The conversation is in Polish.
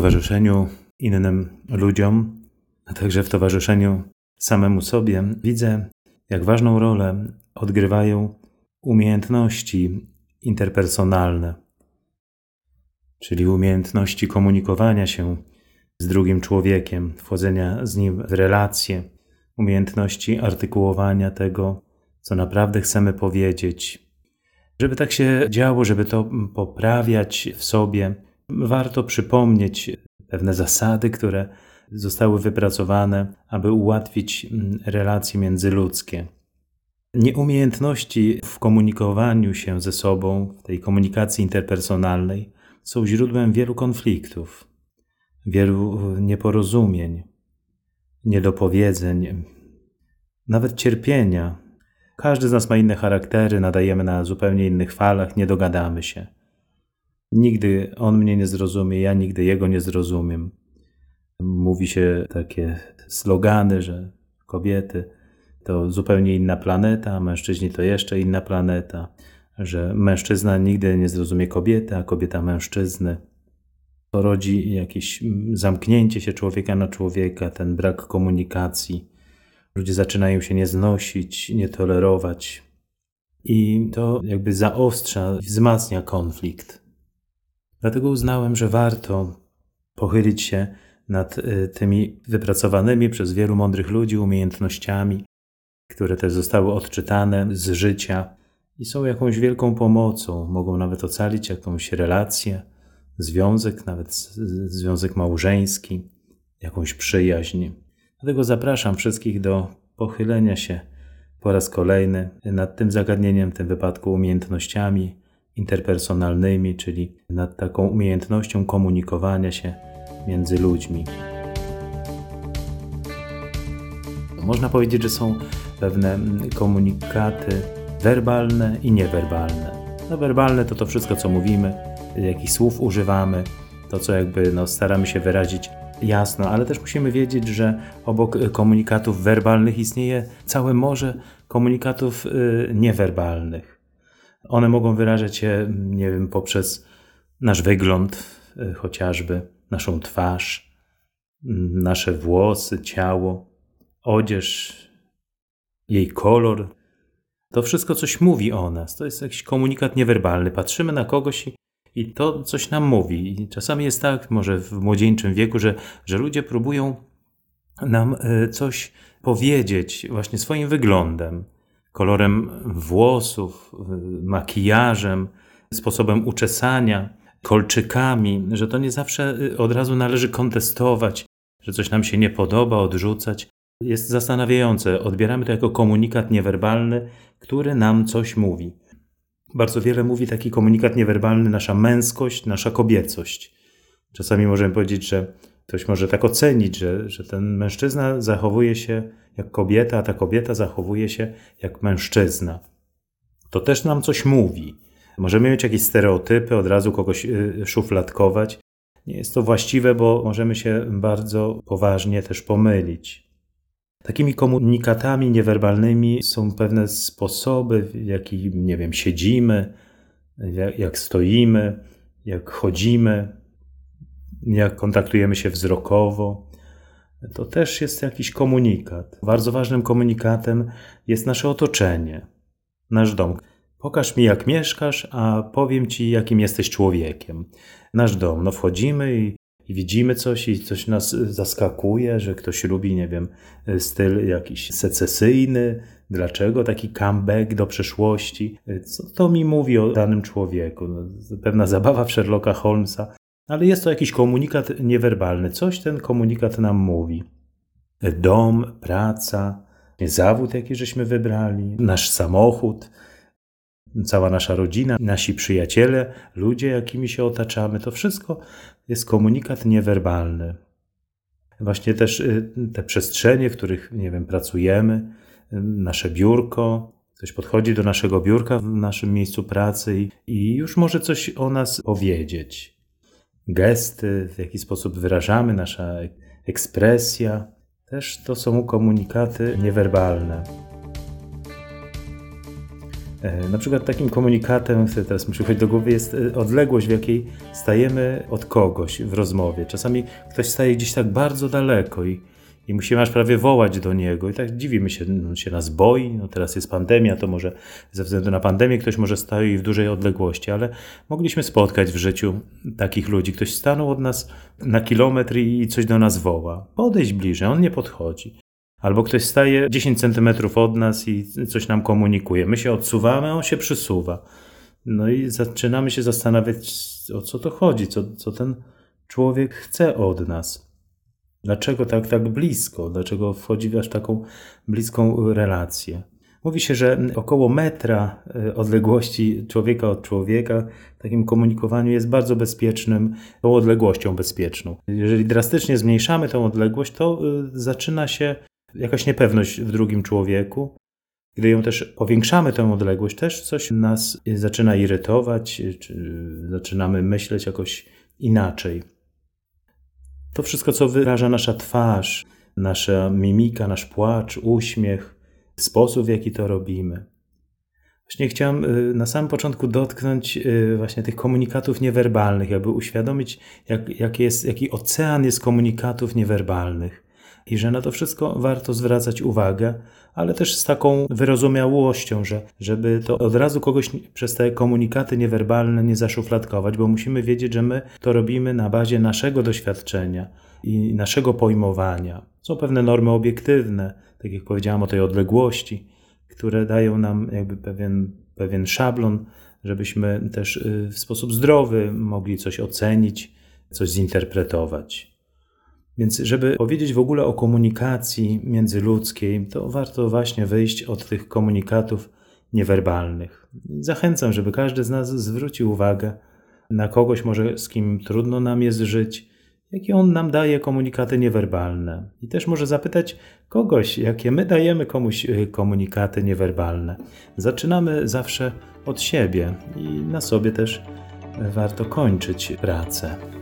towarzyszeniu innym ludziom, a także w towarzyszeniu samemu sobie, widzę, jak ważną rolę odgrywają umiejętności interpersonalne, czyli umiejętności komunikowania się z drugim człowiekiem, wchodzenia z nim w relacje, umiejętności artykułowania tego, co naprawdę chcemy powiedzieć. Żeby tak się działo, żeby to poprawiać w sobie, warto przypomnieć pewne zasady, które zostały wypracowane, aby ułatwić relacje międzyludzkie. Nieumiejętności w komunikowaniu się ze sobą, w tej komunikacji interpersonalnej, są źródłem wielu konfliktów, wielu nieporozumień, niedopowiedzeń, nawet cierpienia. Każdy z nas ma inne charaktery, nadajemy na zupełnie innych falach, nie dogadamy się. Nigdy on mnie nie zrozumie, ja nigdy jego nie zrozumiem. Mówi się takie slogany, że kobiety to zupełnie inna planeta, a mężczyźni to jeszcze inna planeta, że mężczyzna nigdy nie zrozumie kobiety, a kobieta mężczyzny. To rodzi jakieś zamknięcie się człowieka na człowieka, ten brak komunikacji. Ludzie zaczynają się nie znosić, nie tolerować i to jakby zaostrza, wzmacnia konflikt. Dlatego uznałem, że warto pochylić się nad tymi wypracowanymi przez wielu mądrych ludzi umiejętnościami, które też zostały odczytane z życia i są jakąś wielką pomocą. Mogą nawet ocalić jakąś relację, związek, nawet związek małżeński, jakąś przyjaźń. Dlatego zapraszam wszystkich do pochylenia się po raz kolejny nad tym zagadnieniem, w tym wypadku umiejętnościami interpersonalnymi, czyli nad taką umiejętnością komunikowania się między ludźmi. Można powiedzieć, że są pewne komunikaty werbalne i niewerbalne. No, werbalne to wszystko, co mówimy, jakich słów używamy, to co jakby staramy się wyrazić jasno, ale też musimy wiedzieć, że obok komunikatów werbalnych istnieje całe morze komunikatów niewerbalnych. One mogą wyrażać się, poprzez nasz wygląd, chociażby naszą twarz, nasze włosy, ciało, odzież, jej kolor. To wszystko coś mówi o nas. To jest jakiś komunikat niewerbalny. Patrzymy na kogoś i to coś nam mówi. I czasami jest tak, może w młodzieńczym wieku, że ludzie próbują nam coś powiedzieć właśnie swoim wyglądem, kolorem włosów, makijażem, sposobem uczesania, kolczykami, że to nie zawsze od razu należy kontestować, że coś nam się nie podoba, odrzucać. Jest zastanawiające. Odbieramy to jako komunikat niewerbalny, który nam coś mówi. Bardzo wiele mówi taki komunikat niewerbalny, nasza męskość, nasza kobiecość. Czasami możemy powiedzieć, że ktoś może tak ocenić, że ten mężczyzna zachowuje się jak kobieta, a ta kobieta zachowuje się jak mężczyzna. To też nam coś mówi. Możemy mieć jakieś stereotypy, od razu kogoś szufladkować. Nie jest to właściwe, bo możemy się bardzo poważnie też pomylić. Takimi komunikatami niewerbalnymi są pewne sposoby, w jaki, siedzimy, jak stoimy, jak chodzimy, jak kontaktujemy się wzrokowo. To też jest jakiś komunikat. Bardzo ważnym komunikatem jest nasze otoczenie, nasz dom. Pokaż mi, jak mieszkasz, a powiem ci, jakim jesteś człowiekiem. Nasz dom. Wchodzimy i widzimy coś i coś nas zaskakuje, że ktoś lubi, styl jakiś secesyjny. Dlaczego taki comeback do przeszłości? Co to mi mówi o danym człowieku? Pewna zabawa w Sherlocka Holmesa. Ale jest to jakiś komunikat niewerbalny. Coś ten komunikat nam mówi. Dom, praca, zawód, jaki żeśmy wybrali, nasz samochód, cała nasza rodzina, nasi przyjaciele, ludzie, jakimi się otaczamy. To wszystko jest komunikat niewerbalny. Właśnie też te przestrzenie, w których, pracujemy, nasze biurko. Ktoś podchodzi do naszego biurka w naszym miejscu pracy i już może coś o nas powiedzieć. Gesty, w jaki sposób wyrażamy, nasza ekspresja, też to są komunikaty niewerbalne. Na przykład takim komunikatem, który teraz mi przychodzi do głowy, jest odległość, w jakiej stajemy od kogoś w rozmowie. Czasami ktoś staje gdzieś tak bardzo daleko i musimy aż prawie wołać do niego. I tak dziwimy się, on się nas boi, no teraz jest pandemia, to może ze względu na pandemię ktoś może stoi w dużej odległości, ale mogliśmy spotkać w życiu takich ludzi. Ktoś stanął od nas na kilometr i coś do nas woła. Podejdź bliżej, on nie podchodzi. Albo ktoś staje 10 centymetrów od nas i coś nam komunikuje. My się odsuwamy, on się przysuwa. No i zaczynamy się zastanawiać, o co to chodzi, co ten człowiek chce od nas. Dlaczego tak blisko? Dlaczego wchodzi w aż taką bliską relację? Mówi się, że około metra odległości człowieka od człowieka w takim komunikowaniu jest bardzo bezpiecznym, tą odległością bezpieczną. Jeżeli drastycznie zmniejszamy tą odległość, to zaczyna się jakaś niepewność w drugim człowieku. Gdy ją też powiększamy, tę odległość, też coś nas zaczyna irytować, czy zaczynamy myśleć jakoś inaczej. To wszystko, co wyraża nasza twarz, nasza mimika, nasz płacz, uśmiech, sposób, w jaki to robimy. Właśnie chciałem na samym początku dotknąć właśnie tych komunikatów niewerbalnych, aby uświadomić, jaki ocean jest komunikatów niewerbalnych. I że na to wszystko warto zwracać uwagę, ale też z taką wyrozumiałością, żeby to od razu kogoś przez te komunikaty niewerbalne nie zaszufladkować, bo musimy wiedzieć, że my to robimy na bazie naszego doświadczenia i naszego pojmowania. Są pewne normy obiektywne, tak jak powiedziałem o tej odległości, które dają nam jakby pewien szablon, żebyśmy też w sposób zdrowy mogli coś ocenić, coś zinterpretować. Więc żeby powiedzieć w ogóle o komunikacji międzyludzkiej, to warto właśnie wyjść od tych komunikatów niewerbalnych. Zachęcam, żeby każdy z nas zwrócił uwagę na kogoś, może z kim trudno nam jest żyć, jakie on nam daje komunikaty niewerbalne. I też może zapytać kogoś, jakie my dajemy komuś komunikaty niewerbalne. Zaczynamy zawsze od siebie i na sobie też warto kończyć pracę.